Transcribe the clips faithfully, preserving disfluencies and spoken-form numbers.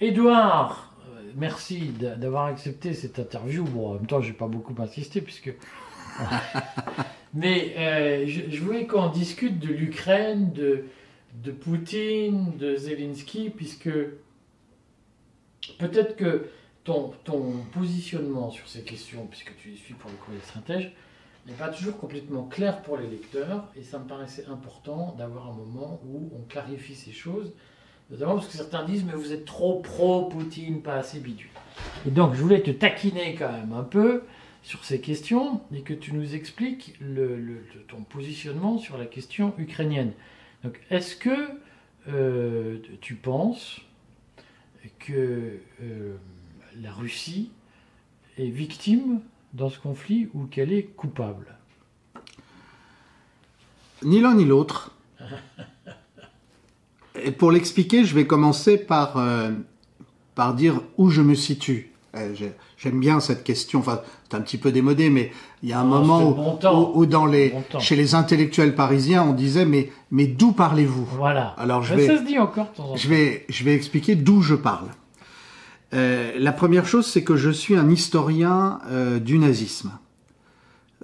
Édouard, merci d'avoir accepté cette interview. Bon, en même temps, je n'ai pas beaucoup insisté, puisque... Mais euh, je, je voulais qu'on discute de l'Ukraine, de, de Poutine, de Zelensky, puisque peut-être que ton, ton positionnement sur ces questions, puisque tu les suis pour le Courrier des Stratèges, n'est pas toujours complètement clair pour les lecteurs, et ça me paraissait important d'avoir un moment où on clarifie ces choses, notamment parce que certains disent « mais vous êtes trop pro-Poutine, pas assez bidule ». Et donc je voulais te taquiner quand même un peu sur ces questions, et que tu nous expliques le, le, ton positionnement sur la question ukrainienne. Donc est-ce que euh, tu penses que euh, la Russie est victime dans ce conflit ou qu'elle est coupable? Ni l'un ni l'autre. Et pour l'expliquer, je vais commencer par, euh, par dire où je me situe. Euh, J'aime bien cette question, enfin, c'est un petit peu démodé, mais il y a un non, moment où, bon où, où dans les, bon chez les intellectuels parisiens, on disait « mais, mais d'où parlez-vous » Voilà, alors, je vais, ça se dit encore. Ton je, vais, je vais expliquer d'où je parle. Euh, la première chose, c'est que je suis un historien euh, du nazisme.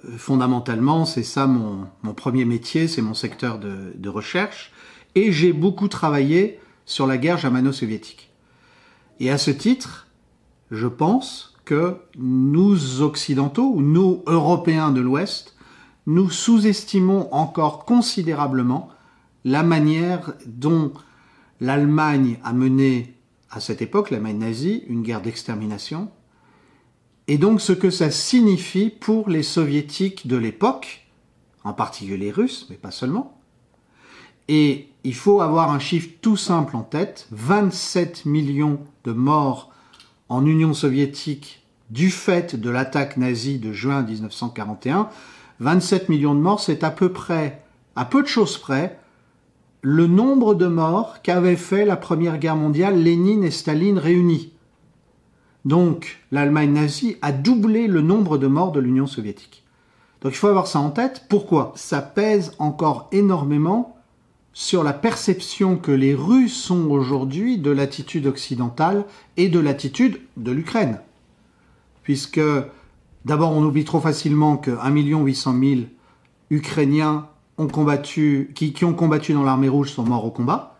Euh, fondamentalement, c'est ça mon, mon premier métier, c'est mon secteur de, de recherche. Et j'ai beaucoup travaillé sur la guerre germano-soviétique. Et à ce titre, je pense que nous Occidentaux, ou nous Européens de l'Ouest, nous sous-estimons encore considérablement la manière dont l'Allemagne a mené à cette époque, l'Allemagne nazie, une guerre d'extermination, et donc ce que ça signifie pour les soviétiques de l'époque, en particulier les Russes, mais pas seulement. Et il faut avoir un chiffre tout simple en tête, vingt-sept millions de morts en Union soviétique du fait de l'attaque nazie de juin mille neuf cent quarante et un, vingt-sept millions de morts, c'est à peu près, à peu de choses près, le nombre de morts qu'avait fait la Première Guerre mondiale Lénine et Staline réunis. Donc l'Allemagne nazie a doublé le nombre de morts de l'Union soviétique. Donc il faut avoir ça en tête. Pourquoi? Ça pèse encore énormément sur la perception que les Russes ont aujourd'hui de l'attitude occidentale et de l'attitude de l'Ukraine. Puisque d'abord on oublie trop facilement que un million huit cent mille Ukrainiens Ont combattu, qui, qui ont combattu dans l'armée rouge sont morts au combat.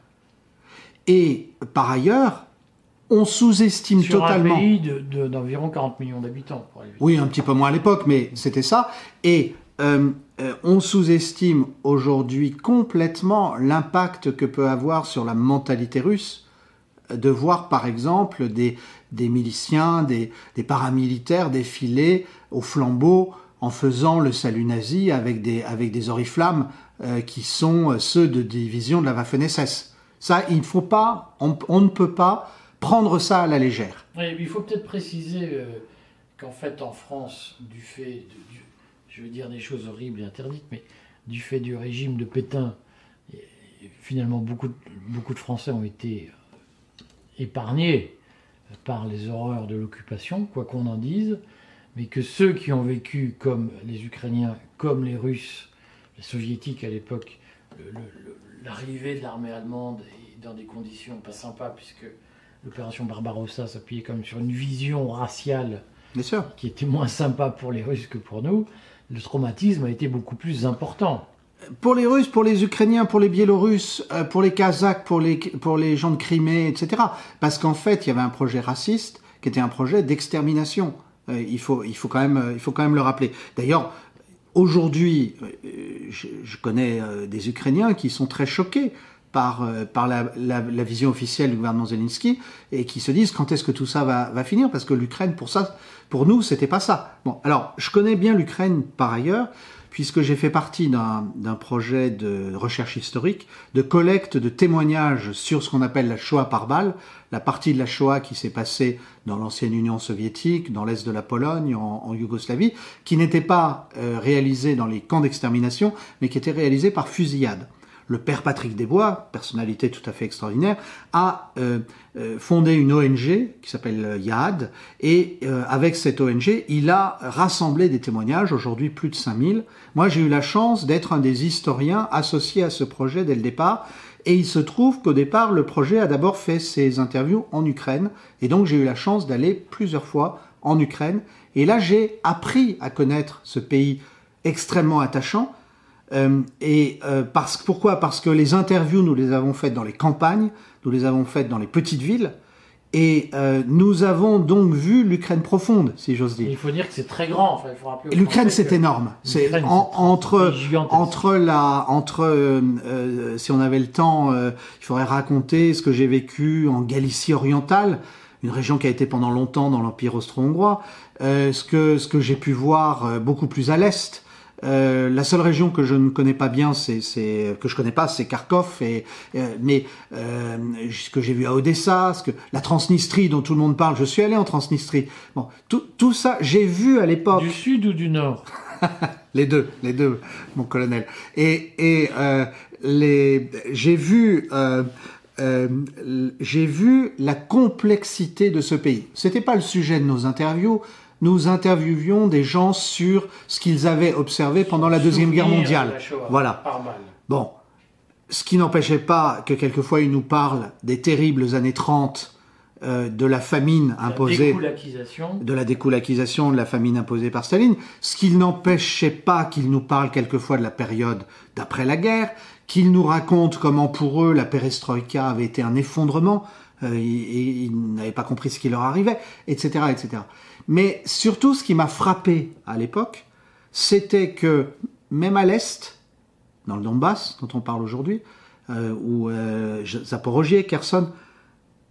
Et par ailleurs, on sous-estime totalement... Sur un pays d'environ de, de, quarante millions d'habitants. Oui, un petit peu moins à l'époque, mais c'était ça. Et euh, euh, on sous-estime aujourd'hui complètement l'impact que peut avoir sur la mentalité russe de voir par exemple des, des miliciens, des, des paramilitaires défiler au flambeau en faisant le salut nazi avec des, avec des oriflammes euh, qui sont ceux de division de la Waffen-S S. Ça, il ne faut pas, on, on ne peut pas prendre ça à la légère. Oui, il faut peut-être préciser euh, qu'en fait, en France, du fait, de, du, je veux dire des choses horribles et interdites, mais du fait du régime de Pétain, finalement, beaucoup, beaucoup de Français ont été épargnés par les horreurs de l'occupation, quoi qu'on en dise. Mais que ceux qui ont vécu, comme les Ukrainiens, comme les Russes, les Soviétiques à l'époque, l'arrivée de l'armée allemande est dans des conditions pas sympas, puisque l'opération Barbarossa s'appuyait quand même sur une vision raciale qui était moins sympa pour les Russes que pour nous, le traumatisme a été beaucoup plus important. Pour les Russes, pour les Ukrainiens, pour les Biélorusses, pour les Kazakhs, pour les, pour les gens de Crimée, et cetera. Parce qu'en fait, il y avait un projet raciste qui était un projet d'extermination. Il faut, il, faut quand même, il faut quand même le rappeler. D'ailleurs, aujourd'hui, je, je connais des Ukrainiens qui sont très choqués par, par la, la, la vision officielle du gouvernement Zelensky et qui se disent quand est-ce que tout ça va, va finir, parce que l'Ukraine, pour, pour nous, c'était pas ça. Bon, alors, je connais bien l'Ukraine par ailleurs, puisque j'ai fait partie d'un projet de recherche historique, de collecte de témoignages sur ce qu'on appelle la Shoah par balle, la partie de la Shoah qui s'est passée dans l'ancienne Union soviétique, dans l'est de la Pologne, en, en Yougoslavie, qui n'était pas euh, réalisée dans les camps d'extermination, mais qui était réalisée par fusillade. Le père Patrick Desbois, personnalité tout à fait extraordinaire, a euh, euh, fondé une O N G qui s'appelle Yad, et euh, avec cette O N G, il a rassemblé des témoignages, aujourd'hui plus de cinq mille. Moi, j'ai eu la chance d'être un des historiens associés à ce projet dès le départ, Et il se trouve qu'au départ, le projet a d'abord fait ses interviews en Ukraine. Et donc, j'ai eu la chance d'aller plusieurs fois en Ukraine. Et là, j'ai appris à connaître ce pays extrêmement attachant. Euh, et euh, parce, pourquoi? Parce que les interviews, nous les avons faites dans les campagnes, nous les avons faites dans les petites villes. Et euh, nous avons donc vu l'Ukraine profonde, si j'ose dire. Il faut dire que c'est très grand. Enfin, l'Ukraine, c'est énorme. C'est en, entre entre la entre euh, euh, si on avait le temps, euh, il faudrait raconter ce que j'ai vécu en Galicie orientale, une région qui a été pendant longtemps dans l'Empire austro-hongrois. Euh, ce que ce que j'ai pu voir euh, beaucoup plus à l'est. Euh, la seule région que je ne connais pas bien, c'est que je connais pas, c'est Kharkov. Et, euh, mais euh, ce que j'ai vu à Odessa, ce que la Transnistrie dont tout le monde parle, je suis allé en Transnistrie. Bon, tout, tout ça, j'ai vu à l'époque. Du sud ou du nord? Les deux, les deux, mon colonel. Et, et euh, les, j'ai vu, euh, euh, j'ai vu la complexité de ce pays. C'était pas le sujet de nos interviews. Nous interviewions des gens sur ce qu'ils avaient observé pendant la Deuxième Guerre mondiale. Voilà. Bon. Ce qui n'empêchait pas que quelquefois ils nous parlent des terribles années trente, euh, de la famine imposée. De la découlakisation. De la découlakisation, de la famine imposée par Staline. Ce qui n'empêchait pas qu'ils nous parlent quelquefois de la période d'après la guerre, qu'ils nous racontent comment pour eux la perestroïka avait été un effondrement. Euh, ils, ils n'avaient pas compris ce qui leur arrivait, et cetera, et cetera. Mais surtout, ce qui m'a frappé à l'époque, c'était que même à l'est, dans le Donbass, dont on parle aujourd'hui, euh, ou euh, Zaporojie, Kherson,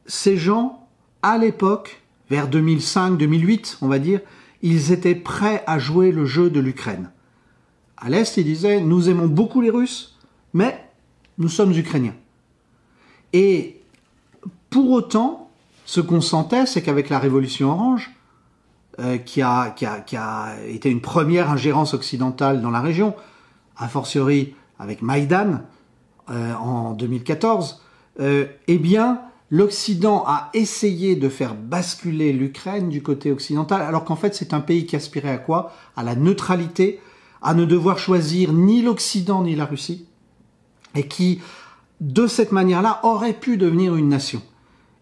ces gens, à l'époque, vers deux mille cinq, deux mille huit, on va dire, ils étaient prêts à jouer le jeu de l'Ukraine. À l'est, ils disaient, nous aimons beaucoup les Russes, mais nous sommes Ukrainiens. Et pour autant, ce qu'on sentait, c'est qu'avec la Révolution orange, euh, qui, a, qui, a, qui a été une première ingérence occidentale dans la région, a fortiori avec Maïdan euh, en deux mille quatorze, euh, eh bien, l'Occident a essayé de faire basculer l'Ukraine du côté occidental, alors qu'en fait, c'est un pays qui aspirait à quoi? À la neutralité, à ne devoir choisir ni l'Occident ni la Russie, et qui, de cette manière-là, aurait pu devenir une nation.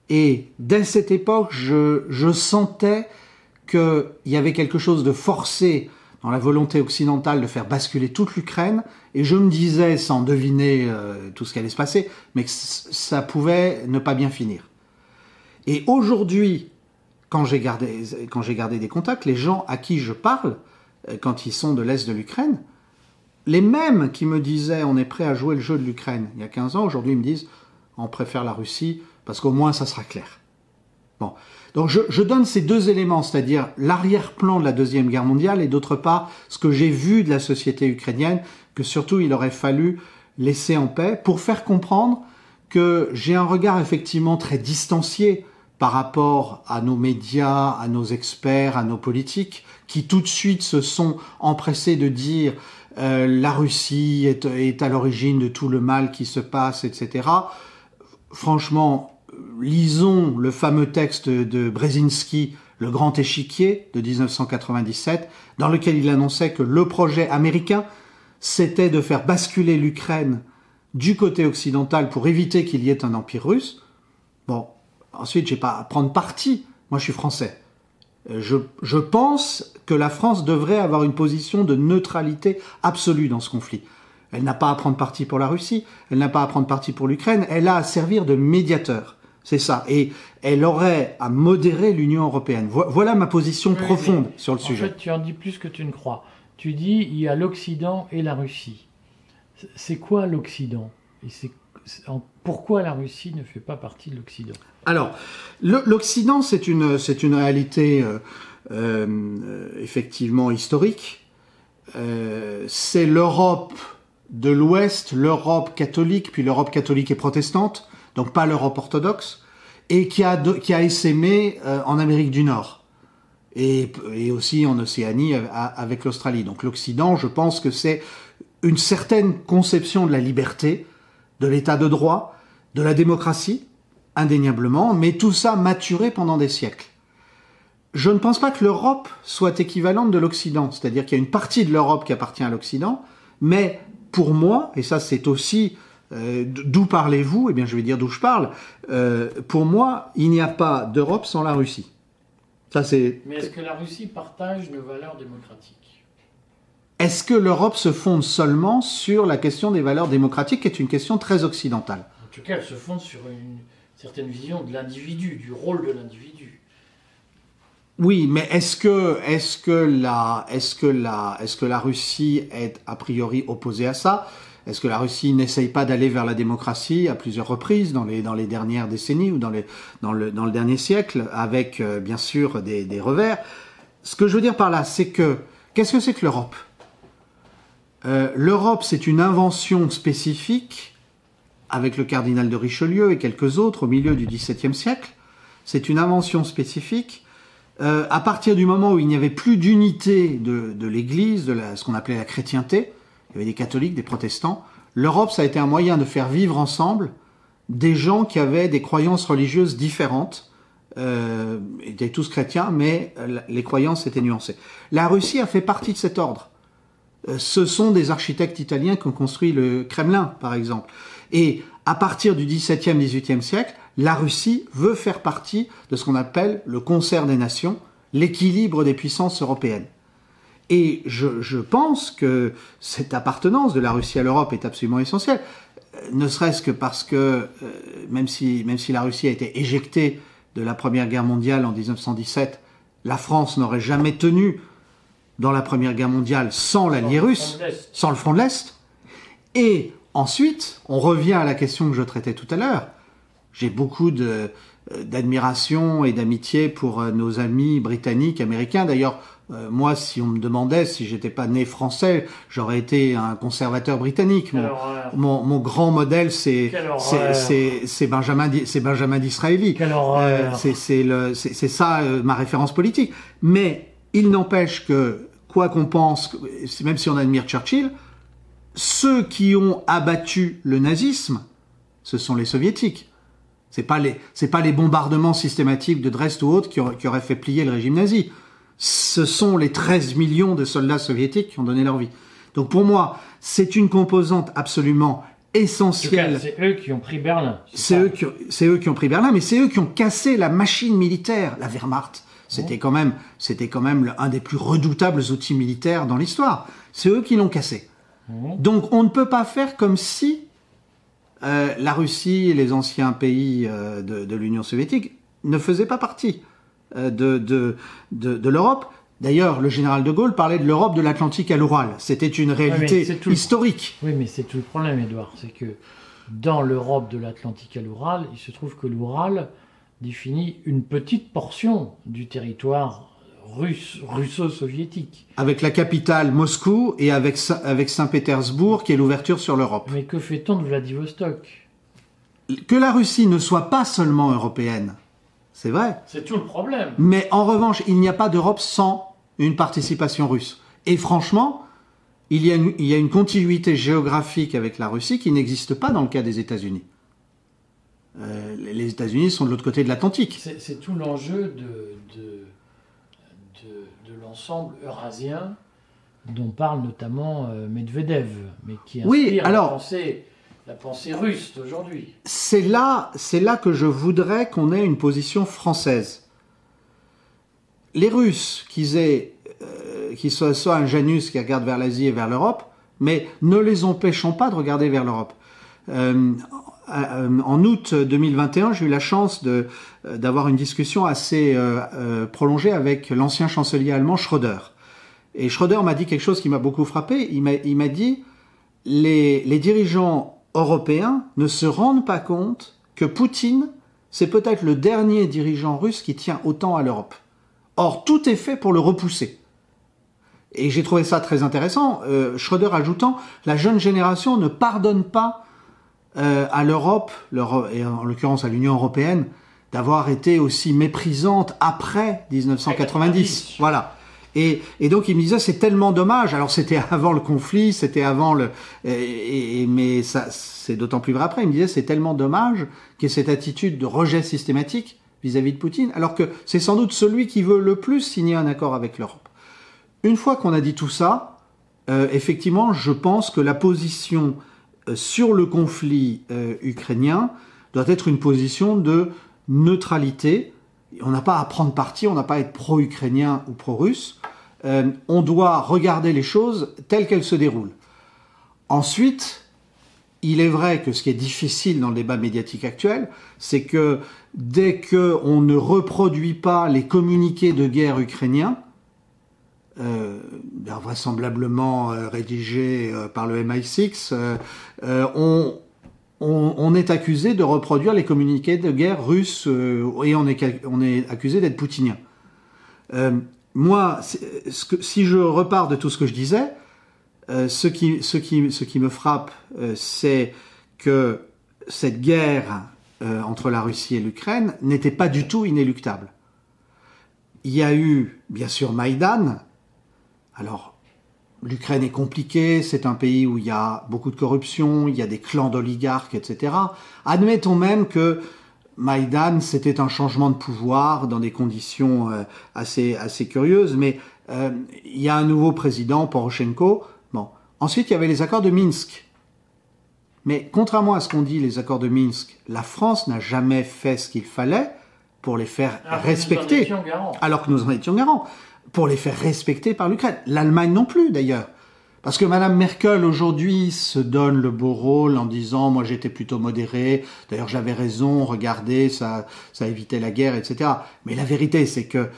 Et dès cette époque, je, je sentais qu'il y avait quelque chose de forcé dans la volonté occidentale de faire basculer toute l'Ukraine. Et je me disais, sans deviner euh, tout ce qui allait se passer, mais que ça pouvait ne pas bien finir. Et aujourd'hui, quand j'ai gardé, quand j'ai gardé des contacts, les gens à qui je parle, quand ils sont de l'est de l'Ukraine, les mêmes qui me disaient « on est prêt à jouer le jeu de l'Ukraine » il y a quinze ans, aujourd'hui ils me disent « on préfère la Russie » parce qu'au moins ça sera clair. Bon. Donc je, je donne ces deux éléments, c'est-à-dire l'arrière-plan de la Deuxième Guerre mondiale et d'autre part ce que j'ai vu de la société ukrainienne, que surtout il aurait fallu laisser en paix pour faire comprendre que j'ai un regard effectivement très distancié par rapport à nos médias, à nos experts, à nos politiques, qui tout de suite se sont empressés de dire euh, la Russie est, est à l'origine de tout le mal qui se passe, et cetera. Franchement, lisons le fameux texte de Brzezinski, Le Grand Échiquier de mille neuf cent quatre-vingt-dix-sept, dans lequel il annonçait que le projet américain, c'était de faire basculer l'Ukraine du côté occidental pour éviter qu'il y ait un empire russe. Bon, ensuite, j'ai pas à prendre parti. Moi, je suis français. Je, je pense que la France devrait avoir une position de neutralité absolue dans ce conflit. Elle n'a pas à prendre parti pour la Russie, elle n'a pas à prendre parti pour l'Ukraine, elle a à servir de médiateur. C'est ça. Et elle aurait à modérer l'Union européenne. Vo voilà ma position oui, profonde sur le en sujet. En fait, tu en dis plus que tu ne crois. Tu dis, il y a l'Occident et la Russie. C'est quoi l'Occident? Pourquoi la Russie ne fait pas partie de l'Occident? Alors, l'Occident, c'est une, c'est une réalité euh, euh, effectivement historique. Euh, c'est l'Europe de l'Ouest, l'Europe catholique, puis l'Europe catholique et protestante, donc pas l'Europe orthodoxe, et qui a, de, qui a essaimé euh, en Amérique du Nord, et, et aussi en Océanie euh, avec l'Australie. Donc l'Occident, je pense que c'est une certaine conception de la liberté, de l'état de droit, de la démocratie, indéniablement, mais tout ça maturé pendant des siècles. Je ne pense pas que l'Europe soit équivalente de l'Occident, c'est-à-dire qu'il y a une partie de l'Europe qui appartient à l'Occident, mais pour moi, et ça c'est aussi Euh, d'où parlez-vous? Eh bien, je vais dire d'où je parle. Euh, pour moi, il n'y a pas d'Europe sans la Russie. Ça, c'est... Mais est-ce que la Russie partage nos valeurs démocratiques? Est-ce que l'Europe se fonde seulement sur la question des valeurs démocratiques, qui est une question très occidentale? En tout cas, elle se fonde sur une certaine vision de l'individu, du rôle de l'individu. Oui, mais est-ce que, est-ce que, la, est-ce que, la, est-ce que la Russie est a priori opposée à ça? Est-ce que la Russie n'essaye pas d'aller vers la démocratie à plusieurs reprises dans les, dans les dernières décennies ou dans, les, dans, le, dans le dernier siècle, avec euh, bien sûr des, des revers? Ce que je veux dire par là, c'est que... Qu'est-ce que c'est que l'Europe? euh, L'Europe, c'est une invention spécifique, avec le cardinal de Richelieu et quelques autres au milieu du dix-septième siècle. C'est une invention spécifique. Euh, à partir du moment où il n'y avait plus d'unité de, de l'Église, de la, ce qu'on appelait la chrétienté, il y avait des catholiques, des protestants, l'Europe, ça a été un moyen de faire vivre ensemble des gens qui avaient des croyances religieuses différentes, euh, étaient tous chrétiens, mais les croyances étaient nuancées. La Russie a fait partie de cet ordre. Euh, ce sont des architectes italiens qui ont construit le Kremlin, par exemple. Et à partir du dix-septième, dix-huitième siècle, la Russie veut faire partie de ce qu'on appelle le concert des nations, l'équilibre des puissances européennes. Et je, je pense que cette appartenance de la Russie à l'Europe est absolument essentielle, ne serait-ce que parce que, euh, même si, même si la Russie a été éjectée de la Première Guerre mondiale en mille neuf cent dix-sept, la France n'aurait jamais tenu dans la Première Guerre mondiale sans l'allié russe, sans le front de l'Est. Et ensuite, on revient à la question que je traitais tout à l'heure. J'ai beaucoup d'admiration et d'amitié pour nos amis britanniques, américains. D'ailleurs, euh, moi, si on me demandait si j'étais pas né français, j'aurais été un conservateur britannique. Mon, mon, mon grand modèle, c'est Benjamin, c'est Benjamin Disraeli. Euh, c'est ça euh, ma référence politique. Mais il n'empêche que, quoi qu'on pense, même si on admire Churchill, ceux qui ont abattu le nazisme, ce sont les soviétiques. C'est pas les, c'est pas les bombardements systématiques de Dresde ou autres qui, qui auraient fait plier le régime nazi. Ce sont les treize millions de soldats soviétiques qui ont donné leur vie. Donc pour moi, c'est une composante absolument essentielle. C'est eux qui ont pris Berlin. C'est eux qui, c'est eux qui ont pris Berlin, mais c'est eux qui ont cassé la machine militaire, la Wehrmacht. C'était quand même, c'était quand même un des plus redoutables outils militaires dans l'histoire. C'est eux qui l'ont cassé. Donc on ne peut pas faire comme si Euh, la Russie et les anciens pays euh, de, de l'Union soviétique ne faisaient pas partie euh, de, de, de, de l'Europe. D'ailleurs, le général de Gaulle parlait de l'Europe de l'Atlantique à l'Oural. C'était une réalité oui, mais historique. Le... Oui, mais c'est tout le problème, Édouard. C'est que dans l'Europe de l'Atlantique à l'Oural, il se trouve que l'Oural définit une petite portion du territoire russe, russo-soviétique. Avec la capitale Moscou et avec, avec Saint-Pétersbourg qui est l'ouverture sur l'Europe. Mais que fait-on de Vladivostok? Que la Russie ne soit pas seulement européenne, c'est vrai. C'est tout le problème. Mais en revanche, il n'y a pas d'Europe sans une participation russe. Et franchement, il y a une, il y a une continuité géographique avec la Russie qui n'existe pas dans le cas des États-Unis. Euh, les États-Unis sont de l'autre côté de l'Atlantique. C'est tout l'enjeu de... de... de, de l'ensemble eurasien dont parle notamment euh, Medvedev, mais qui inspire oui, alors, la, pensée, la pensée russe d'aujourd'hui. C'est là, c'est là que je voudrais qu'on ait une position française. Les Russes, qu'ils aient, euh, qu'ils soient, soient un Janus qui regarde vers l'Asie et vers l'Europe, mais ne les empêchons pas de regarder vers l'Europe. Euh, En août deux mille vingt et un, j'ai eu la chance d'avoir une discussion assez euh, euh, prolongée avec l'ancien chancelier allemand Schröder. Et Schröder m'a dit quelque chose qui m'a beaucoup frappé. Il m'a dit « Les dirigeants européens ne se rendent pas compte que Poutine, c'est peut-être le dernier dirigeant russe qui tient autant à l'Europe. Or, tout est fait pour le repousser. » Et j'ai trouvé ça très intéressant. Euh, Schröder ajoutant « La jeune génération ne pardonne pas Euh, à l'Europe, et en l'occurrence à l'Union européenne, d'avoir été aussi méprisante après mille neuf cent quatre-vingt-dix. Voilà. Et, et donc il me disait c'est tellement dommage. Alors c'était avant le conflit, c'était avant le, et, et, mais ça c'est d'autant plus vrai après. Il me disait c'est tellement dommage qu'il y ait cette attitude de rejet systématique vis-à-vis de Poutine, alors que c'est sans doute celui qui veut le plus signer un accord avec l'Europe. Une fois qu'on a dit tout ça, euh, effectivement, je pense que la position sur le conflit euh, ukrainien doit être une position de neutralité. On n'a pas à prendre parti, on n'a pas à être pro-ukrainien ou pro-russe. Euh, on doit regarder les choses telles qu'elles se déroulent. Ensuite, il est vrai que ce qui est difficile dans le débat médiatique actuel, c'est que dès qu'on ne reproduit pas les communiqués de guerre ukrainiens, Euh, vraisemblablement euh, rédigé euh, par le M I six, euh, euh, on, on, on est accusé de reproduire les communiqués de guerre russes euh, et on est, on est accusé d'être poutinien. Euh, moi, ce que, si je repars de tout ce que je disais, euh, ce, qui, ce, qui, ce qui me frappe, euh, c'est que cette guerre euh, entre la Russie et l'Ukraine n'était pas du tout inéluctable. Il y a eu, bien sûr, Maïdan. Alors, l'Ukraine est compliquée, c'est un pays où il y a beaucoup de corruption, il y a des clans d'oligarques, et cetera. Admettons même que Maïdan, c'était un changement de pouvoir dans des conditions euh, assez, assez curieuses, mais euh, il y a un nouveau président, Poroshenko. Bon. Ensuite, il y avait les accords de Minsk. Mais contrairement à ce qu'on dit, les accords de Minsk, la France n'a jamais fait ce qu'il fallait pour les faire alors respecter, que alors que nous en étions garants. Pour les faire respecter par l'Ukraine. L'Allemagne non plus, d'ailleurs. Parce que Madame Merkel, aujourd'hui, se donne le beau rôle en disant « Moi, j'étais plutôt modérée. D'ailleurs, j'avais raison. Regardez, ça, ça évitait la guerre, et cetera » Mais la vérité, c'est que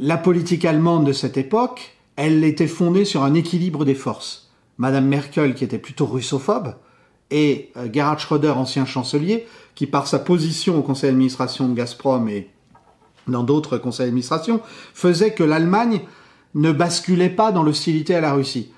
la politique allemande de cette époque, elle était fondée sur un équilibre des forces. Madame Merkel, qui était plutôt russophobe, et Gerhard Schröder, ancien chancelier, qui, par sa position au conseil d'administration de Gazprom et dans d'autres conseils d'administration, faisait que l'Allemagne ne basculait pas dans l'hostilité à la Russie.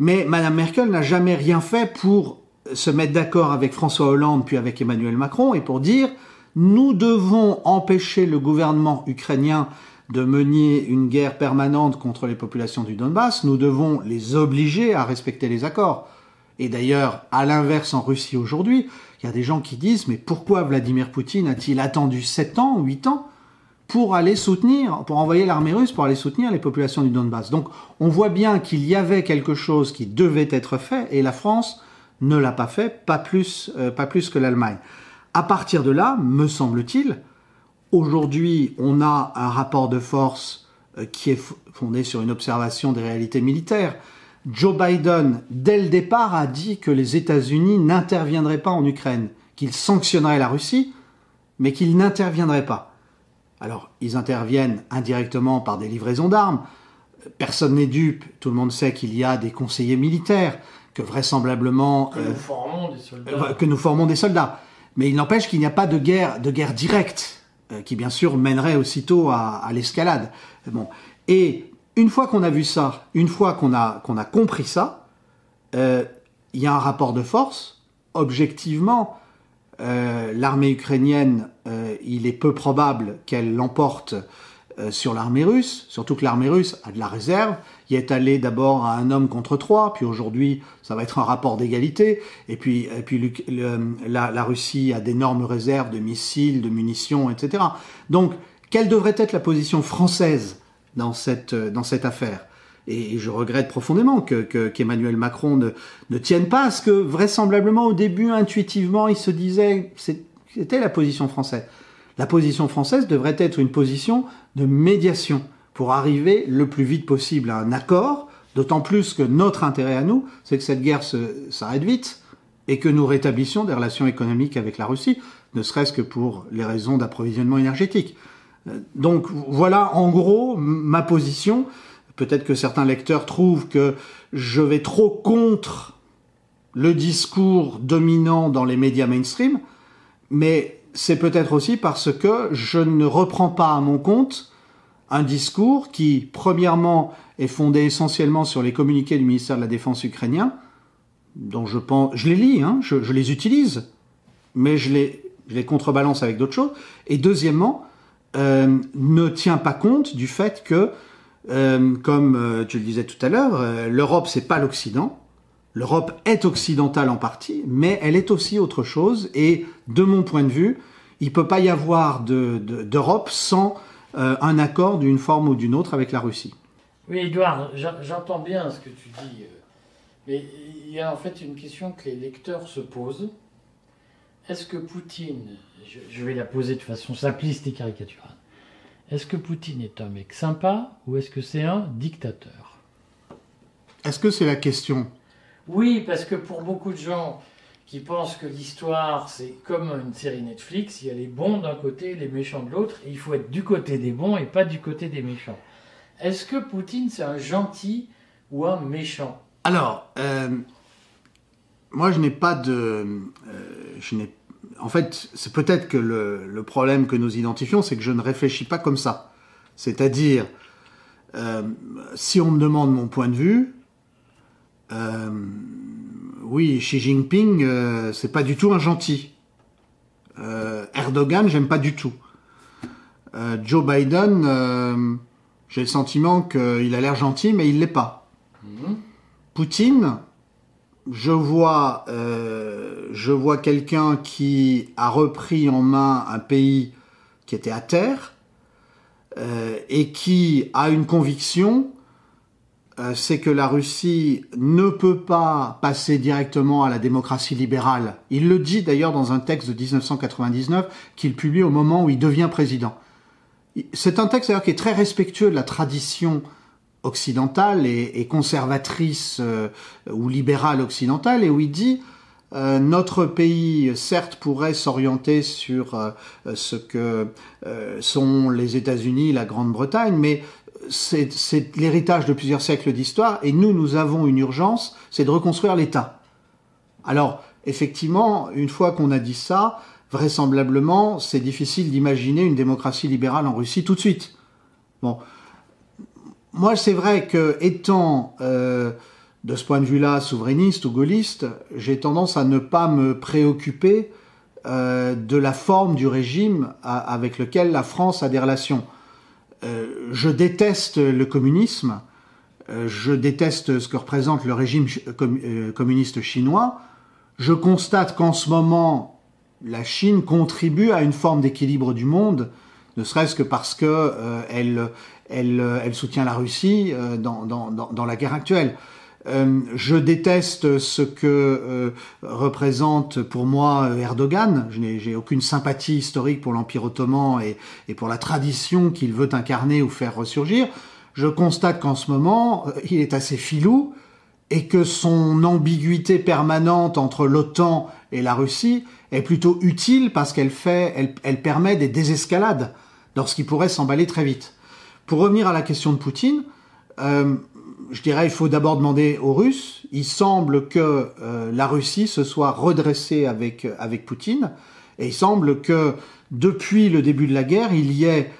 Mais Madame Merkel n'a jamais rien fait pour se mettre d'accord avec François Hollande puis avec Emmanuel Macron et pour dire « Nous devons empêcher le gouvernement ukrainien de mener une guerre permanente contre les populations du Donbass. Nous devons les obliger à respecter les accords. » Et d'ailleurs, à l'inverse en Russie aujourd'hui, il y a des gens qui disent « Mais pourquoi Vladimir Poutine a-t-il attendu sept ans, huit ans ?» pour aller soutenir, pour envoyer l'armée russe, pour aller soutenir les populations du Donbass. Donc on voit bien qu'il y avait quelque chose qui devait être fait, et la France ne l'a pas fait, pas plus, euh, pas plus que l'Allemagne. À partir de là, me semble-t-il, aujourd'hui on a un rapport de force euh, qui est fondé sur une observation des réalités militaires. Joe Biden, dès le départ, a dit que les États-Unis n'interviendraient pas en Ukraine, qu'ils sanctionneraient la Russie, mais qu'ils n'interviendraient pas. Alors, ils interviennent indirectement par des livraisons d'armes. Personne n'est dupe. Tout le monde sait qu'il y a des conseillers militaires, que vraisemblablement... Que, euh, nous, formons des soldats. Euh, que nous formons des soldats. Mais il n'empêche qu'il n'y a pas de guerre, de guerre directe, euh, qui bien sûr mènerait aussitôt à, à l'escalade. Bon. Et une fois qu'on a vu ça, une fois qu'on a, qu'on a compris ça, euh, il y a un rapport de force. Objectivement, Euh, l'armée ukrainienne, euh, il est peu probable qu'elle l'emporte euh, sur l'armée russe, surtout que l'armée russe a de la réserve, y est allée d'abord à un homme contre trois, puis aujourd'hui ça va être un rapport d'égalité, et puis, et puis le, le, la, la Russie a d'énormes réserves de missiles, de munitions, et cetera. Donc, quelle devrait être la position française dans cette, dans cette affaire ? Et je regrette profondément que, que, qu'Emmanuel Macron ne, ne tienne pas à ce que, vraisemblablement, au début, intuitivement, il se disait c'était la position française. La position française devrait être une position de médiation pour arriver le plus vite possible à un accord, d'autant plus que notre intérêt à nous, c'est que cette guerre s'arrête vite et que nous rétablissions des relations économiques avec la Russie, ne serait-ce que pour les raisons d'approvisionnement énergétique. Donc voilà, en gros, ma position. Peut-être que certains lecteurs trouvent que je vais trop contre le discours dominant dans les médias mainstream, mais c'est peut-être aussi parce que je ne reprends pas à mon compte un discours qui, premièrement, est fondé essentiellement sur les communiqués du ministère de la Défense ukrainien, dont je pense... Je les lis, hein, je, je les utilise, mais je les, je les contrebalance avec d'autres choses. Et deuxièmement, euh, ne tient pas compte du fait que Euh, comme euh, tu le disais tout à l'heure, euh, l'Europe, c'est pas l'Occident. L'Europe est occidentale en partie, mais elle est aussi autre chose. Et de mon point de vue, il peut pas y avoir de, de, d'Europe sans euh, un accord d'une forme ou d'une autre avec la Russie. Oui, Édouard, j'entends bien ce que tu dis. Mais il y a en fait une question que les lecteurs se posent. Est-ce que Poutine, je, je vais la poser de façon simpliste et caricaturale, est-ce que Poutine est un mec sympa ou est-ce que c'est un dictateur? Est-ce que c'est la question? Oui, parce que pour beaucoup de gens qui pensent que l'histoire, c'est comme une série Netflix, il y a les bons d'un côté et les méchants de l'autre, et il faut être du côté des bons et pas du côté des méchants. Est-ce que Poutine, c'est un gentil ou un méchant? Alors, euh, moi, je n'ai pas de... Euh, je n'ai, en fait, c'est peut-être que le, le problème que nous identifions, c'est que je ne réfléchis pas comme ça. C'est-à-dire, euh, si on me demande mon point de vue... Euh, oui, Xi Jinping, euh, c'est pas du tout un gentil. Euh, Erdogan, j'aime pas du tout. Euh, Joe Biden, euh, j'ai le sentiment qu'il a l'air gentil, mais il l'est pas. Mmh. Poutine, je vois, euh, je vois quelqu'un qui a repris en main un pays qui était à terre euh, et qui a une conviction... c'est que la Russie ne peut pas passer directement à la démocratie libérale. Il le dit d'ailleurs dans un texte de mille neuf cent quatre-vingt-dix-neuf qu'il publie au moment où il devient président. C'est un texte d'ailleurs qui est très respectueux de la tradition occidentale et, et conservatrice euh, ou libérale occidentale, et où il dit euh, « Notre pays, certes, pourrait s'orienter sur euh, ce que euh, sont les États-Unis, la Grande-Bretagne, mais... » C'est, c'est l'héritage de plusieurs siècles d'histoire, et nous, nous avons une urgence, c'est de reconstruire l'État. Alors, effectivement, une fois qu'on a dit ça, vraisemblablement, c'est difficile d'imaginer une démocratie libérale en Russie tout de suite. Bon. Moi, c'est vrai que, étant, euh, de ce point de vue-là, souverainiste ou gaulliste, j'ai tendance à ne pas me préoccuper euh, de la forme du régime à, avec lequel la France a des relations. Euh, je déteste le communisme, euh, je déteste ce que représente le régime ch- com- euh, communiste chinois. Je constate qu'en ce moment, la Chine contribue à une forme d'équilibre du monde, ne serait-ce que parce que euh, elle, elle, elle soutient la Russie euh, dans, dans, dans la guerre actuelle. Euh, je déteste ce que euh, représente pour moi Erdogan. Je n'ai j'ai aucune sympathie historique pour l'Empire ottoman et, et pour la tradition qu'il veut incarner ou faire ressurgir. Je constate qu'en ce moment, il est assez filou et que son ambiguïté permanente entre l'OTAN et la Russie est plutôt utile parce qu'elle fait, elle, elle permet des désescalades dans ce qui pourrait s'emballer très vite. Pour revenir à la question de Poutine, euh, je dirais il faut d'abord demander aux Russes. Il semble que euh, la Russie se soit redressée avec, avec Poutine. Et il semble que depuis le début de la guerre, il y ait,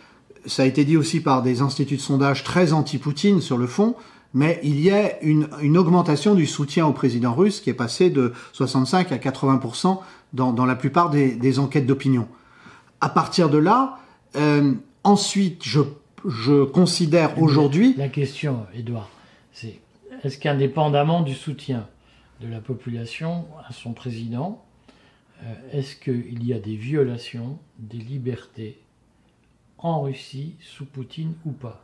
ça a été dit aussi par des instituts de sondage très anti-Poutine sur le fond, mais il y a une, une augmentation du soutien au président russe qui est passé de soixante-cinq à quatre-vingts pour cent dans, dans la plupart des, des enquêtes d'opinion. À partir de là, euh, ensuite, je, je considère aujourd'hui... La question, Édouard. C'est, est-ce qu'indépendamment du soutien de la population à son président, euh, est-ce qu'il y a des violations des libertés en Russie sous Poutine ou pas?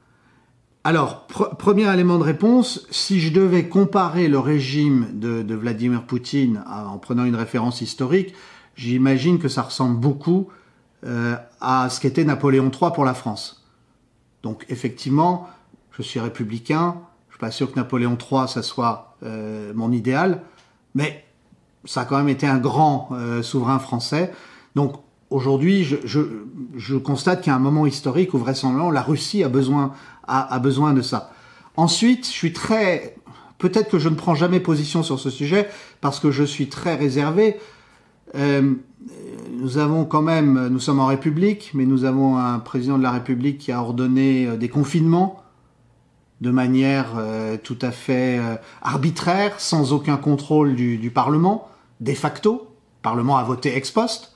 Alors, pr- premier élément de réponse, si je devais comparer le régime de, de Vladimir Poutine à, en prenant une référence historique, j'imagine que ça ressemble beaucoup euh, à ce qu'était Napoléon trois pour la France. Donc effectivement, je suis républicain, pas sûr que Napoléon trois, ça soit euh, mon idéal, mais ça a quand même été un grand euh, souverain français. Donc aujourd'hui, je, je, je constate qu'il y a un moment historique où vraisemblablement la Russie a besoin, a, a besoin de ça. Ensuite, je suis très... Peut-être que je ne prends jamais position sur ce sujet parce que je suis très réservé. Euh, nous avons quand même... Nous sommes en République, mais nous avons un président de la République qui a ordonné des confinements de manière euh, tout à fait euh, arbitraire, sans aucun contrôle du, du Parlement, de facto. Le Parlement a voté ex post.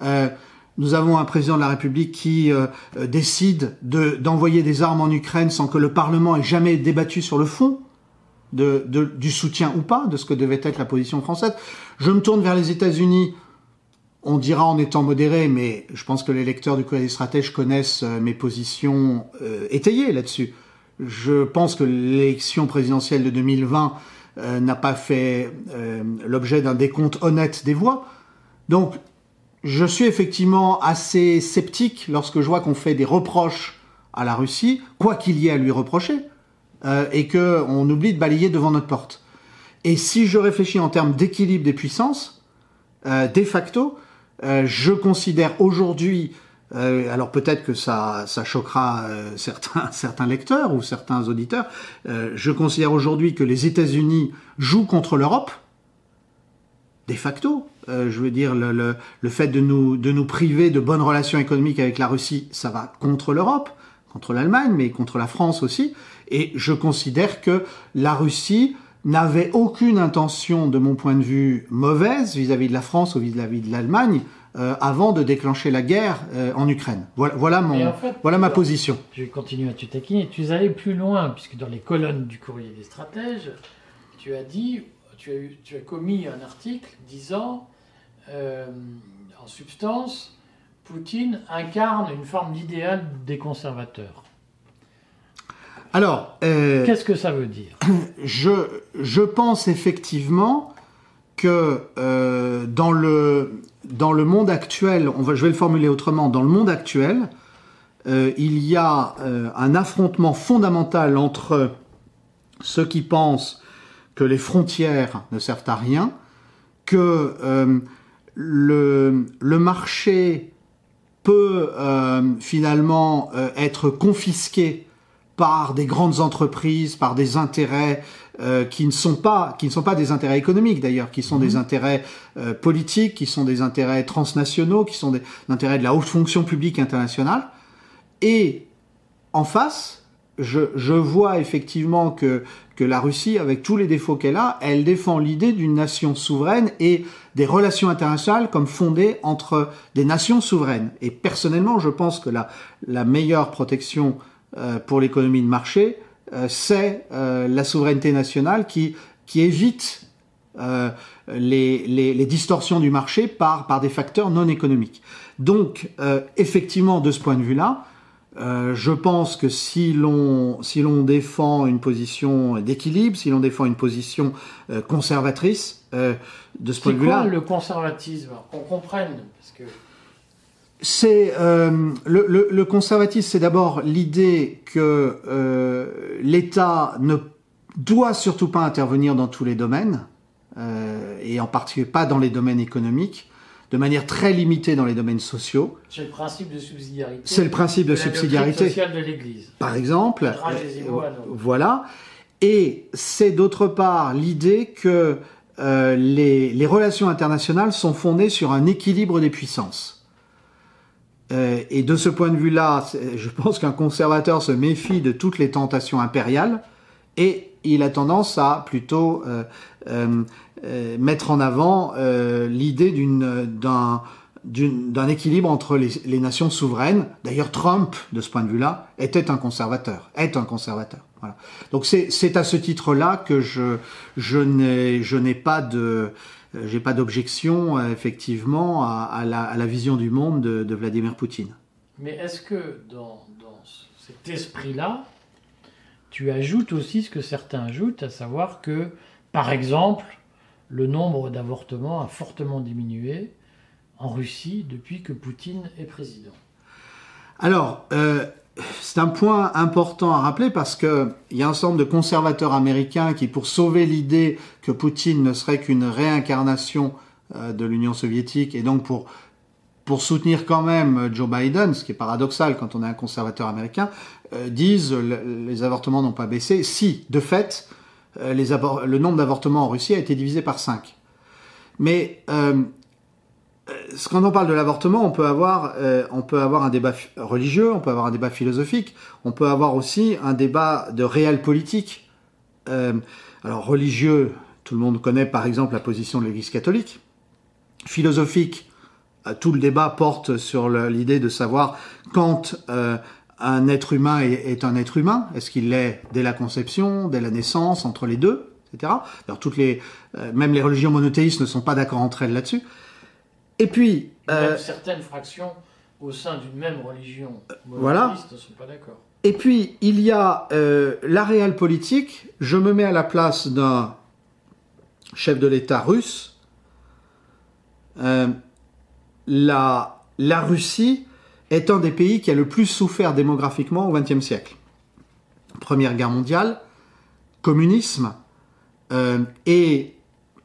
Euh, nous avons un président de la République qui euh, décide de, d'envoyer des armes en Ukraine sans que le Parlement ait jamais débattu sur le fond de, de, du soutien ou pas, de ce que devait être la position française. Je me tourne vers les États-Unis. On dira en étant modéré, mais je pense que les lecteurs du Courrier des Stratèges connaissent euh, mes positions euh, étayées là-dessus. Je pense que l'élection présidentielle de deux mille vingt euh, n'a pas fait euh, l'objet d'un décompte honnête des voix. Donc, je suis effectivement assez sceptique lorsque je vois qu'on fait des reproches à la Russie, quoi qu'il y ait à lui reprocher, euh, et qu'on oublie de balayer devant notre porte. Et si je réfléchis en termes d'équilibre des puissances, euh, de facto, euh, je considère aujourd'hui, euh, alors peut-être que ça, ça choquera euh, certains, certains lecteurs ou certains auditeurs, euh, je considère aujourd'hui que les États-Unis jouent contre l'Europe, de facto. Euh, je veux dire, le, le, le fait de nous, de nous priver de bonnes relations économiques avec la Russie, ça va contre l'Europe, contre l'Allemagne, mais contre la France aussi. Et je considère que la Russie n'avait aucune intention, de mon point de vue, mauvaise vis-à-vis de la France ou vis-à-vis de l'Allemagne euh, avant de déclencher la guerre euh, en Ukraine. Voilà, voilà, mon, en fait, voilà ma position. Je continue à te taquiner. Tu es allé plus loin, puisque dans les colonnes du Courrier des Stratèges, tu as dit, tu as, eu, tu as commis un article disant, euh, en substance, Poutine incarne une forme d'idéal des conservateurs. Alors, euh, qu'est-ce que ça veut dire? je, je pense effectivement que euh, dans, le, dans le monde actuel, on va, je vais le formuler autrement, dans le monde actuel, euh, il y a euh, un affrontement fondamental entre ceux qui pensent que les frontières ne servent à rien, que euh, le, le marché peut euh, finalement euh, être confisqué par des grandes entreprises, par des intérêts euh, qui ne sont pas qui ne sont pas des intérêts économiques d'ailleurs, qui sont mmh. des intérêts euh, politiques, qui sont des intérêts transnationaux, qui sont des, des intérêts de la haute fonction publique internationale. Et en face, je, je vois effectivement que que la Russie, avec tous les défauts qu'elle a, elle défend l'idée d'une nation souveraine et des relations internationales comme fondées entre des nations souveraines. Et personnellement, je pense que la la meilleure protection Euh, pour l'économie de marché, euh, c'est euh, la souveraineté nationale qui, qui évite euh, les, les, les distorsions du marché par, par des facteurs non économiques. Donc, euh, effectivement, de ce point de vue-là, euh, je pense que si l'on si l'on défend une position d'équilibre, si l'on défend une position euh, conservatrice, euh, de ce point de vue-là... C'est quoi le conservatisme? Qu'on comprenne, parce que... C'est euh, le, le, le conservatisme, c'est d'abord l'idée que euh, l'État ne doit surtout pas intervenir dans tous les domaines, euh, et en particulier pas dans les domaines économiques, de manière très limitée dans les domaines sociaux. C'est le principe de subsidiarité. C'est le principe de, de subsidiarité. La doctrine sociale de l'Église. Par exemple. Le drame des éloignes. Voilà. Et c'est d'autre part l'idée que euh, les, les relations internationales sont fondées sur un équilibre des puissances. Et de ce point de vue-là, je pense qu'un conservateur se méfie de toutes les tentations impériales et il a tendance à plutôt euh, euh, mettre en avant euh, l'idée d'une, d'un, d'une, d'un équilibre entre les, les nations souveraines. D'ailleurs, Trump, de ce point de vue-là, était un conservateur, est un conservateur. Voilà. Donc c'est, c'est à ce titre-là que je, je n'ai, je n'ai pas de... J'ai pas d'objection, euh, effectivement, à, à, la, à la vision du monde de, de Vladimir Poutine. Mais est-ce que dans, dans cet esprit-là, tu ajoutes aussi ce que certains ajoutent, à savoir que, par exemple, le nombre d'avortements a fortement diminué en Russie depuis que Poutine est président? Alors, euh, c'est un point important à rappeler parce qu'il y a un ensemble de conservateurs américains qui, pour sauver l'idée que Poutine ne serait qu'une réincarnation euh, de l'Union soviétique, et donc pour, pour soutenir quand même Joe Biden, ce qui est paradoxal quand on est un conservateur américain, euh, disent le, les avortements n'ont pas baissé. Si, de fait, euh, les abor- le nombre d'avortements en Russie a été divisé par cinq. Mais... Euh, Quand on parle de l'avortement, on peut avoir, euh, on peut avoir un débat religieux, on peut avoir un débat philosophique, on peut avoir aussi un débat de réel politique. Euh, alors religieux, tout le monde connaît par exemple la position de l'Église catholique. Philosophique, euh, tout le débat porte sur le, l'idée de savoir quand euh, un être humain est, est un être humain. Est-ce qu'il l'est dès la conception, dès la naissance, entre les deux, et cetera. Alors toutes les, euh, même les religions monothéistes ne sont pas d'accord entre elles là-dessus. Et puis, euh, même certaines fractions au sein d'une même religion monothéiste voilà. ne sont pas d'accord. Et puis, il y a euh, la réelle politique. Je me mets à la place d'un chef de l'État russe, euh, la, la Russie est un des pays qui a le plus souffert démographiquement au vingtième siècle. Première guerre mondiale, communisme, euh, et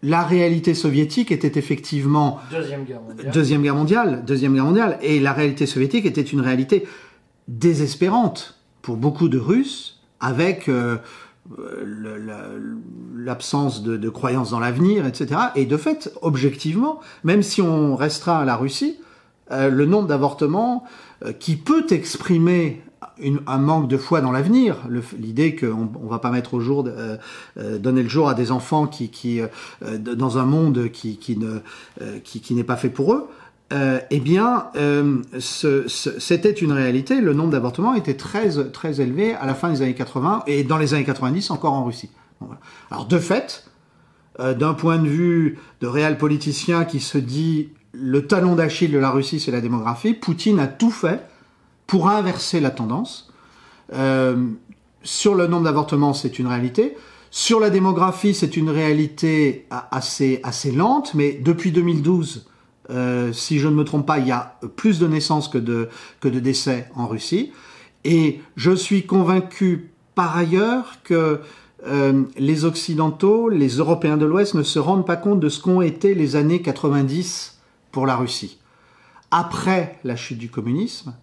la réalité soviétique était effectivement... Deuxième guerre mondiale. Deuxième guerre mondiale, deuxième guerre mondiale, et la réalité soviétique était une réalité désespérante pour beaucoup de Russes, avec... Euh, l'absence de, de croyance dans l'avenir, et cetera. Et de fait, objectivement, même si on restreint à la Russie, euh, le nombre d'avortements euh, qui peut exprimer une, un manque de foi dans l'avenir, l'idée qu'on on va pas mettre au jour, euh, euh, donner le jour à des enfants qui, qui euh, dans un monde qui, qui ne, euh, qui, qui n'est pas fait pour eux, euh, eh bien, euh, ce, ce, c'était une réalité. Le nombre d'avortements était très, très élevé à la fin des années quatre-vingts et dans les années quatre-vingt-dix encore en Russie. Donc, voilà. Alors, de fait, euh, d'un point de vue de réel politicien qui se dit le talon d'Achille de la Russie, c'est la démographie, Poutine a tout fait pour inverser la tendance. Euh, sur le nombre d'avortements, c'est une réalité. Sur la démographie, c'est une réalité assez, assez lente, mais depuis deux mille douze... Euh, si je ne me trompe pas, il y a plus de naissances que de, que de décès en Russie. Et je suis convaincu par ailleurs que euh, les Occidentaux, les Européens de l'Ouest ne se rendent pas compte de ce qu'ont été les années quatre-vingt-dix pour la Russie. Après la chute du communisme,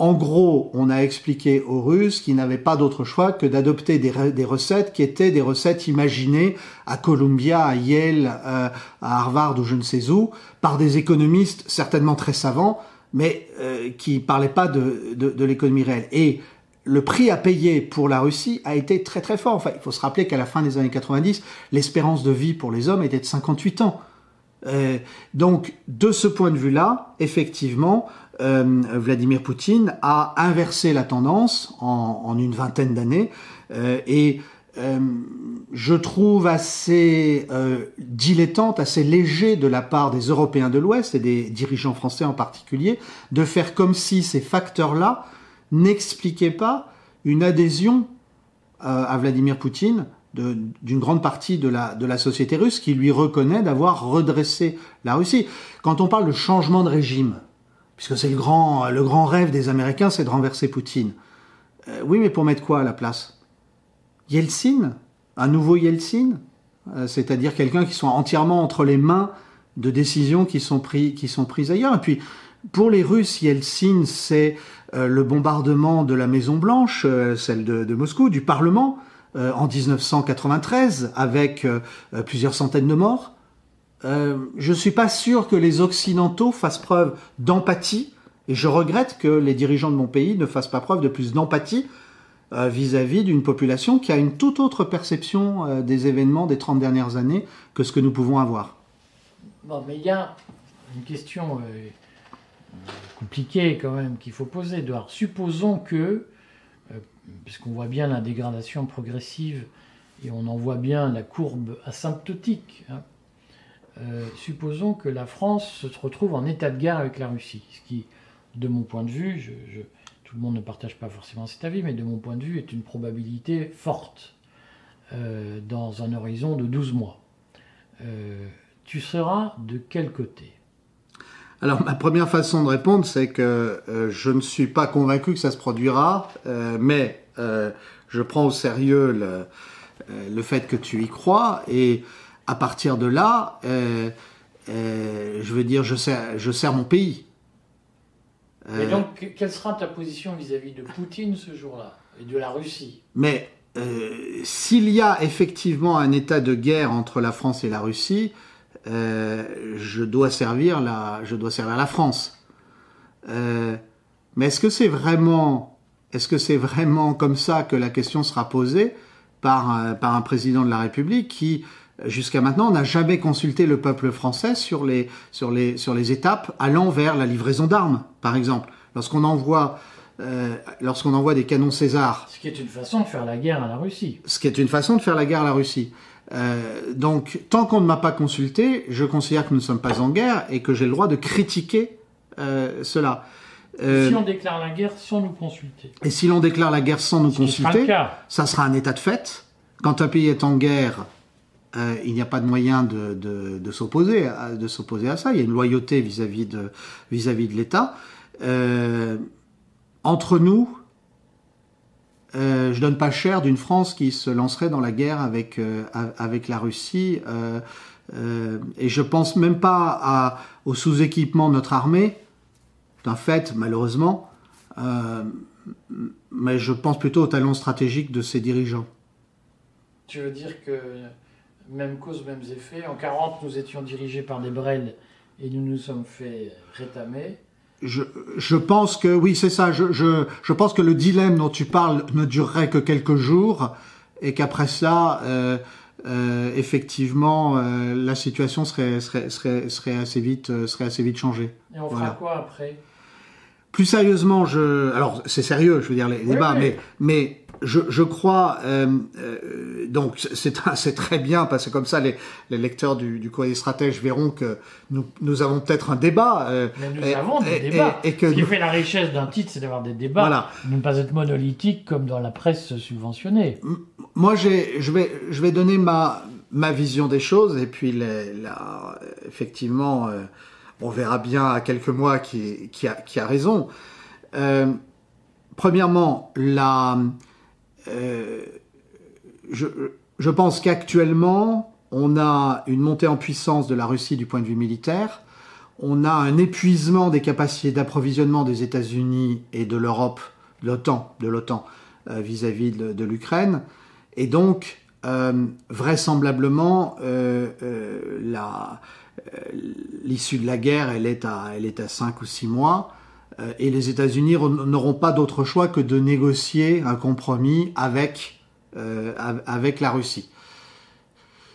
en gros, on a expliqué aux Russes qu'ils n'avaient pas d'autre choix que d'adopter des, des recettes qui étaient des recettes imaginées à Columbia, à Yale, euh, à Harvard ou je ne sais où, par des économistes certainement très savants, mais euh, qui parlaient pas de, de, de l'économie réelle. Et le prix à payer pour la Russie a été très très fort. Enfin, il faut se rappeler qu'à la fin des années quatre-vingt-dix, l'espérance de vie pour les hommes était de cinquante-huit ans. Euh, donc, de ce point de vue-là, effectivement... Euh, Vladimir Poutine a inversé la tendance en, en une vingtaine d'années euh, et euh, je trouve assez euh, dilettante, assez léger de la part des Européens de l'Ouest et des dirigeants français en particulier de faire comme si ces facteurs-là n'expliquaient pas une adhésion euh, à Vladimir Poutine d'une grande partie de la, de la société russe qui lui reconnaît d'avoir redressé la Russie. Quand on parle de changement de régime, puisque c'est le grand, le grand rêve des Américains, c'est de renverser Poutine. Euh, oui, mais pour mettre quoi à la place? Eltsine? Un nouveau Eltsine? euh, C'est-à-dire quelqu'un qui soit entièrement entre les mains de décisions qui sont, pris, qui sont prises ailleurs. Et puis, pour les Russes, Eltsine, c'est euh, le bombardement de la Maison-Blanche, euh, celle de, de Moscou, du Parlement, euh, en mille neuf cent quatre-vingt-treize, avec euh, plusieurs centaines de morts. Euh, je suis pas sûr que les Occidentaux fassent preuve d'empathie, et je regrette que les dirigeants de mon pays ne fassent pas preuve de plus d'empathie euh, vis-à-vis d'une population qui a une toute autre perception euh, des événements des trente dernières années que ce que nous pouvons avoir. Bon, mais il y a une question euh, compliquée quand même qu'il faut poser, Edouard. Supposons que, euh, puisqu'on voit bien la dégradation progressive et on en voit bien la courbe asymptotique, hein, Euh, supposons que la France se retrouve en état de guerre avec la Russie, ce qui, de mon point de vue, je, je, tout le monde ne partage pas forcément cet avis, mais de mon point de vue, est une probabilité forte euh, dans un horizon de douze mois. Euh, tu seras de quel côté? Alors, ma première façon de répondre, c'est que euh, je ne suis pas convaincu que ça se produira, euh, mais euh, je prends au sérieux le, le fait que tu y crois, et à partir de là, euh, euh, je veux dire, je sers, je sers mon pays. Euh, Et donc, quelle sera ta position vis-à-vis de Poutine ce jour-là, et de la Russie? Mais euh, s'il y a effectivement un état de guerre entre la France et la Russie, euh, je dois servir la, je dois servir la France. Euh, mais est-ce que c'est vraiment, est-ce que c'est vraiment comme ça que la question sera posée par, par un président de la République qui... Jusqu'à maintenant, on n'a jamais consulté le peuple français sur les, sur les, sur les étapes allant vers la livraison d'armes, par exemple. Lorsqu'on envoie, euh, lorsqu'on envoie des canons César... Ce qui est une façon de faire la guerre à la Russie. Ce qui est une façon de faire la guerre à la Russie. Euh, donc, tant qu'on ne m'a pas consulté, je considère que nous ne sommes pas en guerre et que j'ai le droit de critiquer euh, cela. Euh, si on déclare la guerre sans nous consulter. Et si l'on déclare la guerre sans nous consulter, ça sera un état de fait. Quand un pays est en guerre... Euh, il n'y a pas de moyen de, de, de s'opposer à, de s'opposer à ça. Il y a une loyauté vis-à-vis de, vis-à-vis de l'État. Euh, entre nous, euh, je ne donne pas cher d'une France qui se lancerait dans la guerre avec, euh, avec la Russie. Euh, euh, et je ne pense même pas à, au sous-équipement de notre armée. C'est un fait, malheureusement. Euh, mais je pense plutôt au talent stratégique de ses dirigeants. Tu veux dire que... Même cause, mêmes effets. En quarante, nous étions dirigés par des Brels et nous nous sommes fait rétamer. Je, je pense que, oui, c'est ça. Je, je, je pense que le dilemme dont tu parles ne durerait que quelques jours et qu'après ça, euh, euh, effectivement, euh, la situation serait, serait, serait, serait, assez vite, euh, serait assez vite changée. Et on fera voilà. quoi après? Plus sérieusement, je... alors c'est sérieux, je veux dire, les oui, débats, oui. mais... mais... Je, je crois, euh, euh, donc c'est très bien parce que comme ça les, les lecteurs du, du Courrier des Stratèges verront que nous, nous avons peut-être un débat. Euh, Mais nous et, avons des et, débats. Et, et que Ce qui nous... fait la richesse d'un titre, c'est d'avoir des débats, voilà. de ne pas être monolithique comme dans la presse subventionnée. Moi, je vais, je vais donner ma, ma vision des choses et puis les, la, effectivement, euh, on verra bien à quelques mois qui, qui, a, qui a raison. Euh, premièrement, la... Euh, je, je pense qu'actuellement, on a une montée en puissance de la Russie du point de vue militaire, on a un épuisement des capacités d'approvisionnement des États-Unis et de l'Europe, de l'OTAN, de l'OTAN euh, vis-à-vis de, de l'Ukraine, et donc euh, vraisemblablement euh, euh, la, euh, l'issue de la guerre, elle est à, elle est à cinq ou six mois. Et les États-Unis n'auront pas d'autre choix que de négocier un compromis avec, euh, avec la Russie.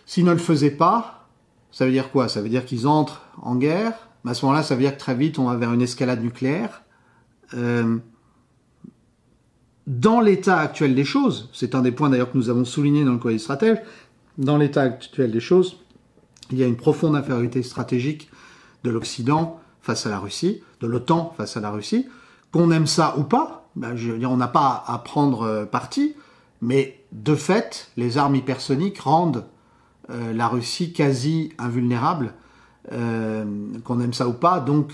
S'ils ne le faisaient pas, ça veut dire quoi? Ça veut dire qu'ils entrent en guerre. À ce moment-là, ça veut dire que très vite, on va vers une escalade nucléaire. Euh, dans l'état actuel des choses, c'est un des points d'ailleurs que nous avons souligné dans le Courrier des Stratèges, dans l'état actuel des choses, il y a une profonde infériorité stratégique de l'Occident face à la Russie, de l'OTAN face à la Russie, qu'on aime ça ou pas, ben je veux dire, on n'a pas à prendre parti, mais de fait, les armes hypersoniques rendent euh, la Russie quasi invulnérable, euh, qu'on aime ça ou pas, donc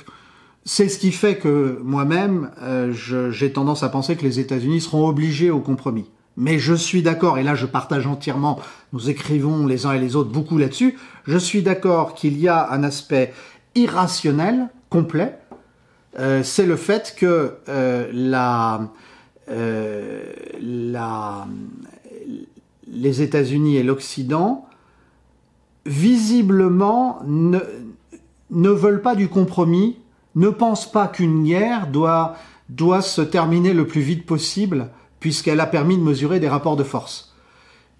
c'est ce qui fait que moi-même, euh, j'ai tendance à penser que les États-Unis seront obligés au compromis. Mais je suis d'accord, et là je partage entièrement, nous écrivons les uns et les autres beaucoup là-dessus, je suis d'accord qu'il y a un aspect irrationnel, complet, euh, c'est le fait que euh, la, euh, la, les États-Unis et l'Occident, visiblement, ne, ne veulent pas du compromis, ne pensent pas qu'une guerre doit, doit se terminer le plus vite possible, puisqu'elle a permis de mesurer des rapports de force.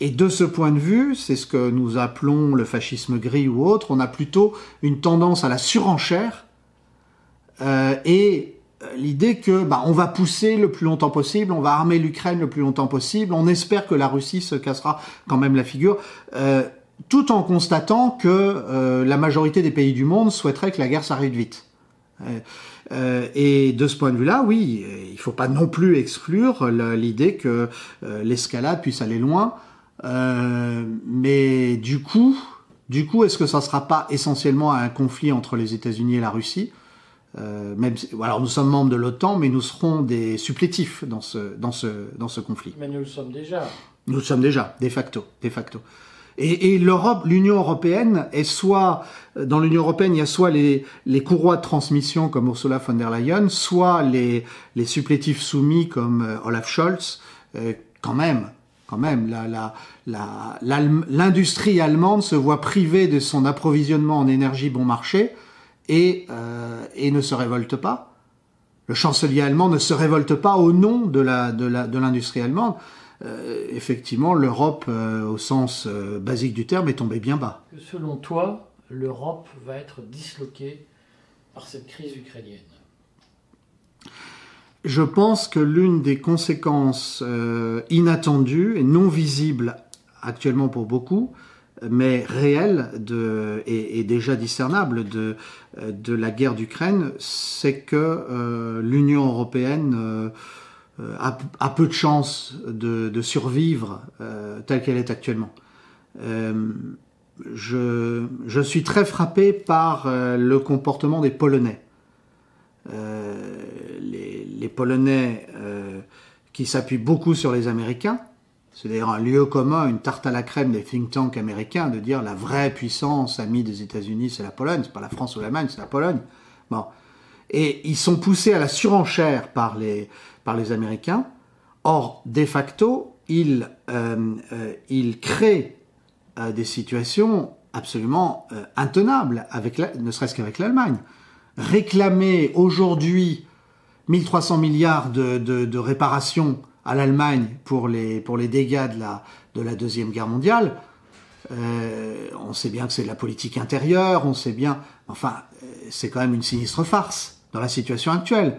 Et de ce point de vue, c'est ce que nous appelons le fascisme gris ou autre, on a plutôt une tendance à la surenchère euh, et l'idée que bah, on va pousser le plus longtemps possible, on va armer l'Ukraine le plus longtemps possible, on espère que la Russie se cassera quand même la figure, euh, tout en constatant que euh, la majorité des pays du monde souhaiterait que la guerre s'arrête vite. Euh, Euh, et de ce point de vue-là, oui, il ne faut pas non plus exclure l'idée que euh, l'escalade puisse aller loin. Euh, mais du coup, du coup, est-ce que ça ne sera pas essentiellement un conflit entre les États-Unis et la Russie? euh, même, Alors, nous sommes membres de l'OTAN, mais nous serons des supplétifs dans ce, dans ce, dans ce conflit. Mais nous le sommes déjà. Nous le sommes déjà, de facto, de facto. Et, et l'Europe, l'Union européenne est soit, dans l'Union européenne, il y a soit les, les courroies de transmission comme Ursula von der Leyen, soit les, les supplétifs soumis comme euh, Olaf Scholz, euh, quand même. Quand même, l'industrie la, la, la, allemande se voit privée de son approvisionnement en énergie bon marché et, euh, et ne se révolte pas. Le chancelier allemand ne se révolte pas au nom de la, de la, de l'industrie allemande. Euh, effectivement, l'Europe, euh, au sens euh, basique du terme, est tombée bien bas. Selon toi, l'Europe va être disloquée par cette crise ukrainienne? Je pense que l'une des conséquences euh, inattendues et non visibles actuellement pour beaucoup, mais réelles de, et, et déjà discernables de, de la guerre d'Ukraine, c'est que euh, l'Union européenne euh, a, a peu de chances de, de survivre euh, telle qu'elle est actuellement. Euh, je, je suis très frappé par euh, le comportement des Polonais. Euh, les, les Polonais euh, qui s'appuient beaucoup sur les Américains, c'est d'ailleurs un lieu commun, une tarte à la crème des think tanks américains, de dire la vraie puissance amie des États-Unis, c'est la Pologne, c'est pas la France ou l'Allemagne, c'est la Pologne. Bon. Et ils sont poussés à la surenchère par les, par les Américains. Or, de facto, ils, euh, euh, ils créent euh, des situations absolument euh, intenables, avec la, ne serait-ce qu'avec l'Allemagne. Réclamer aujourd'hui mille trois cents milliards de, de, de réparations à l'Allemagne pour les, pour les dégâts de la, de la Deuxième Guerre mondiale, euh, on sait bien que c'est de la politique intérieure, on sait bien... Enfin, c'est quand même une sinistre farce dans la situation actuelle.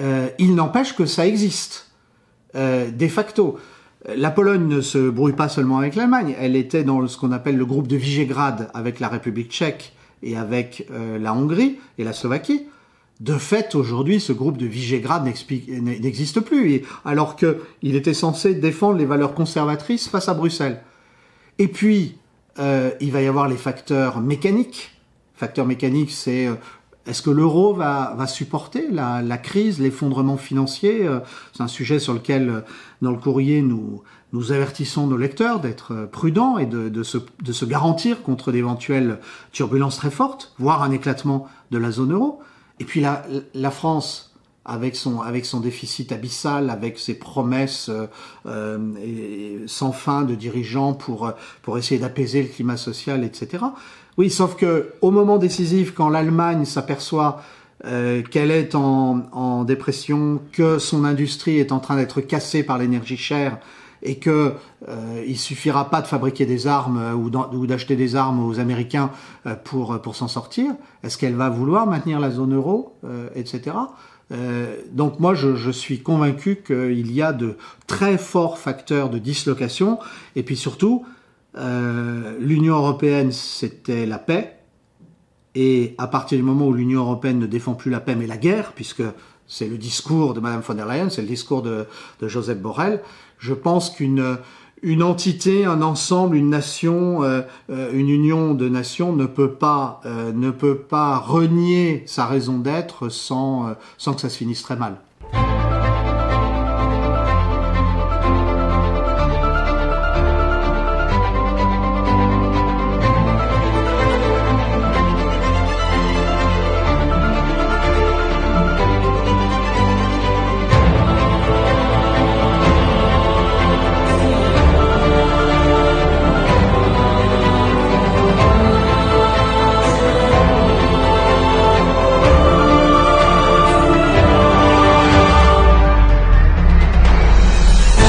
Euh, il n'empêche que ça existe, euh, de facto. La Pologne ne se brouille pas seulement avec l'Allemagne, elle était dans ce qu'on appelle le groupe de Visegrad avec la République tchèque et avec euh, la Hongrie et la Slovaquie. De fait, aujourd'hui, ce groupe de Visegrad n'existe plus, et, alors qu'il était censé défendre les valeurs conservatrices face à Bruxelles. Et puis, euh, il va y avoir les facteurs mécaniques. Facteur mécanique, c'est est-ce que l'euro va, va supporter la, la crise, l'effondrement financier? C'est un sujet sur lequel, dans le courrier, nous, nous avertissons nos lecteurs d'être prudents et de, de, se, de se garantir contre d'éventuelles turbulences très fortes, voire un éclatement de la zone euro. Et puis la, la France, avec son, avec son déficit abyssal, avec ses promesses euh, et sans fin de dirigeants pour, pour essayer d'apaiser le climat social, et cetera. Oui, sauf que au moment décisif, quand l'Allemagne s'aperçoit euh, qu'elle est en, en dépression, que son industrie est en train d'être cassée par l'énergie chère et que euh, il suffira pas de fabriquer des armes euh, ou d'acheter des armes aux Américains euh, pour, pour s'en sortir, est-ce qu'elle va vouloir maintenir la zone euro, euh, et cetera. Euh, donc moi, je, je suis convaincu qu'il y a de très forts facteurs de dislocation et puis surtout... Euh, l'Union européenne, c'était la paix. Et à partir du moment où l'Union européenne ne défend plus la paix mais la guerre, puisque c'est le discours de Madame von der Leyen, c'est le discours de, de Joseph Borrell, je pense qu'une une entité, un ensemble, une nation, euh, euh, une union de nations ne peut pas, euh, ne peut pas renier sa raison d'être sans, euh, sans que ça se finisse très mal.